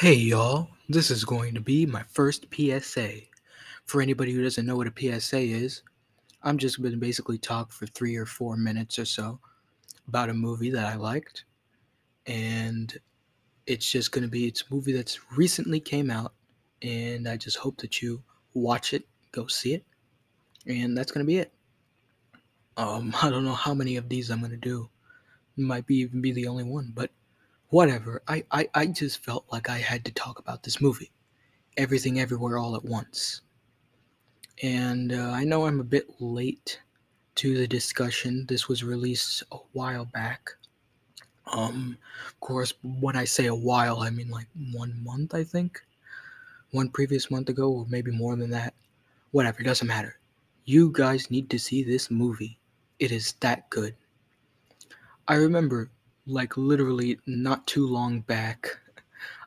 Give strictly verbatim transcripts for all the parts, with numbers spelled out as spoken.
Hey y'all, this is going to be my first P S A. For anybody who doesn't know what a P S A is, I'm just going to basically talk for three or four minutes or so about a movie that I liked. And it's just going to be, it's a movie that's recently came out, and I just hope that you watch it, go see it, and that's going to be it. Um, I don't know how many of these I'm going to do. It might be even be the only one, but whatever, I, I, I just felt like I had to talk about this movie, Everything Everywhere All at Once. And uh, I know I'm a bit late to the discussion. This was released a while back. Um, of course, when I say a while, I mean like one month, I think. One previous month ago, or maybe more than that. Whatever, it doesn't matter. You guys need to see this movie. It is that good. I remember, like literally not too long back,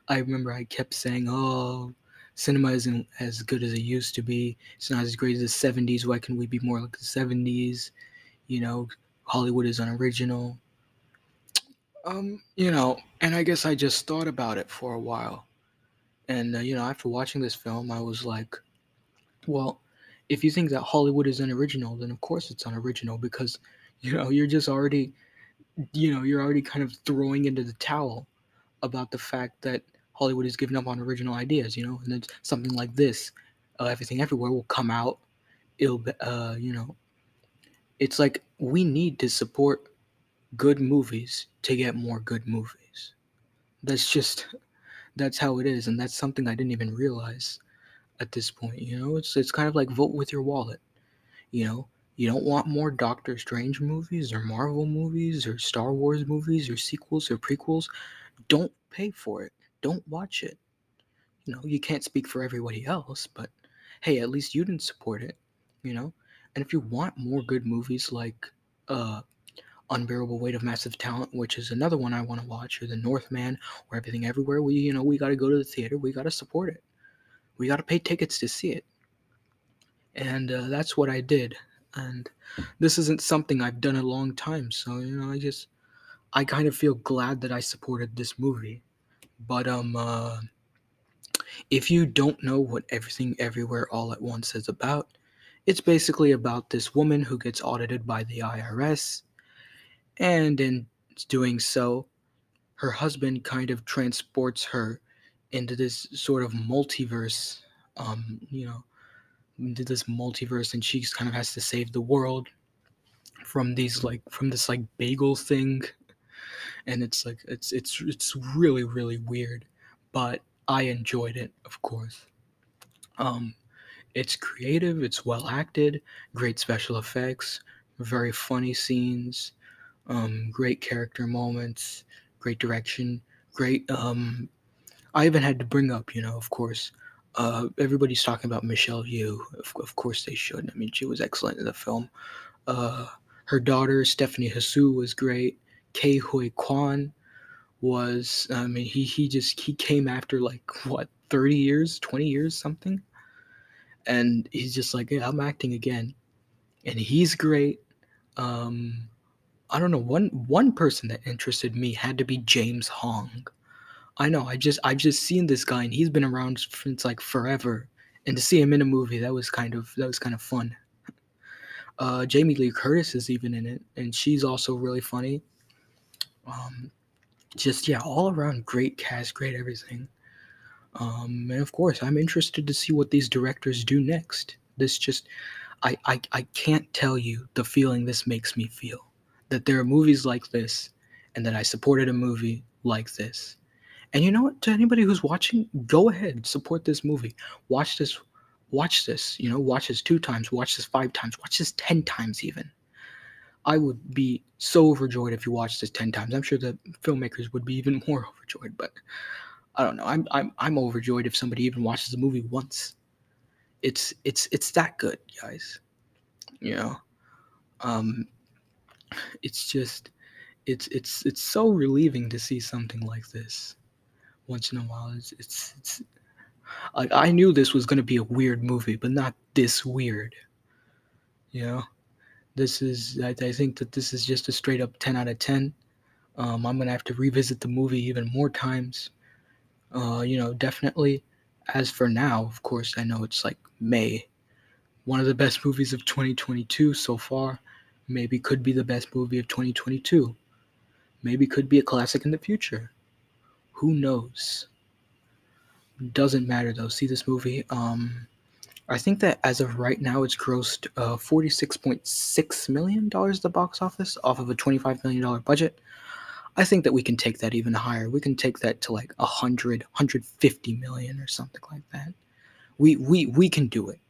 I remember I kept saying, oh, cinema isn't as good as it used to be. It's not as great as the seventies. Why can't we be more like the seventies? You know, Hollywood is unoriginal. Um, you know, and I guess I just thought about it for a while. And, uh, you know, after watching this film, I was like, well, if you think that Hollywood is unoriginal, then of course it's unoriginal because, you know, you're just already... you know, you're already kind of throwing into the towel about the fact that Hollywood has given up on original ideas, you know, and then something like this, uh, Everything Everywhere will come out, it'll, be, uh, you know, it's like we need to support good movies to get more good movies. That's just, that's how it is, and that's something I didn't even realize at this point, you know, it's it's kind of like vote with your wallet, you know. You don't want more Doctor Strange movies or Marvel movies or Star Wars movies or sequels or prequels. Don't pay for it. Don't watch it. You know, you can't speak for everybody else, but hey, at least you didn't support it, you know? And if you want more good movies like uh, Unbearable Weight of Massive Talent, which is another one I want to watch, or The Northman, or Everything Everywhere, we, you know, we got to go to the theater. We got to support it. We got to pay tickets to see it. And uh, that's what I did. And this isn't something I've done a long time, so, you know, I just, I kind of feel glad that I supported this movie. But, um, uh, if you don't know what Everything Everywhere All at Once is about, it's basically about this woman who gets audited by the I R S, and in doing so, her husband kind of transports her into this sort of multiverse, um, you know, into this multiverse, and she just kind of has to save the world from these like from this like bagel thing, and it's like it's it's it's really really weird, but I enjoyed it, of course. Um it's creative, it's well acted, great special effects, very funny scenes, um great character moments, great direction, great um I even had to bring up, you know, of course, Uh, everybody's talking about Michelle Yeoh. Of, of course they should. I mean, she was excellent in the film. Uh, her daughter, Stephanie Hsu, was great. Ke Huy Quan was, I mean, he he just, he came after like, what, thirty years, twenty years, something? And he's just like, yeah, I'm acting again. And he's great. Um, I don't know, one one person that interested me had to be James Hong. I know, I just, I've just seen this guy, and he's been around since, like, forever. And to see him in a movie, that was kind of, that was kind of fun. Uh, Jamie Lee Curtis is even in it, and she's also really funny. Um, just, yeah, all around great cast, great everything. Um, and, of course, I'm interested to see what these directors do next. This just, I, I, I can't tell you the feeling this makes me feel. That there are movies like this, and that I supported a movie like this. And you know what, to anybody who's watching, go ahead, support this movie. Watch this, watch this, you know, watch this two times, watch this five times, watch this ten times even. I would be so overjoyed if you watched this ten times. I'm sure the filmmakers would be even more overjoyed, but I don't know. I'm I'm I'm overjoyed if somebody even watches the movie once. It's it's it's that good, guys. You know? Um it's just it's it's it's so relieving to see something like this. Once in a while, it's, it's, it's like, I knew this was going to be a weird movie, but not this weird, you know, this is, I, I think that this is just a straight up ten out of ten. Um, I'm going to have to revisit the movie even more times, uh, you know, definitely, as for now, of course, I know it's like May, one of the best movies of twenty twenty-two so far, maybe could be the best movie of twenty twenty-two, maybe could be a classic in the future, who knows? Doesn't matter though, see this movie. Um, I think that as of right now, it's grossed uh, forty-six point six million dollars at the box office off of a twenty-five million dollars budget. I think that we can take that even higher. We can take that to like one hundred, one hundred fifty million or something like that. We we we can do it.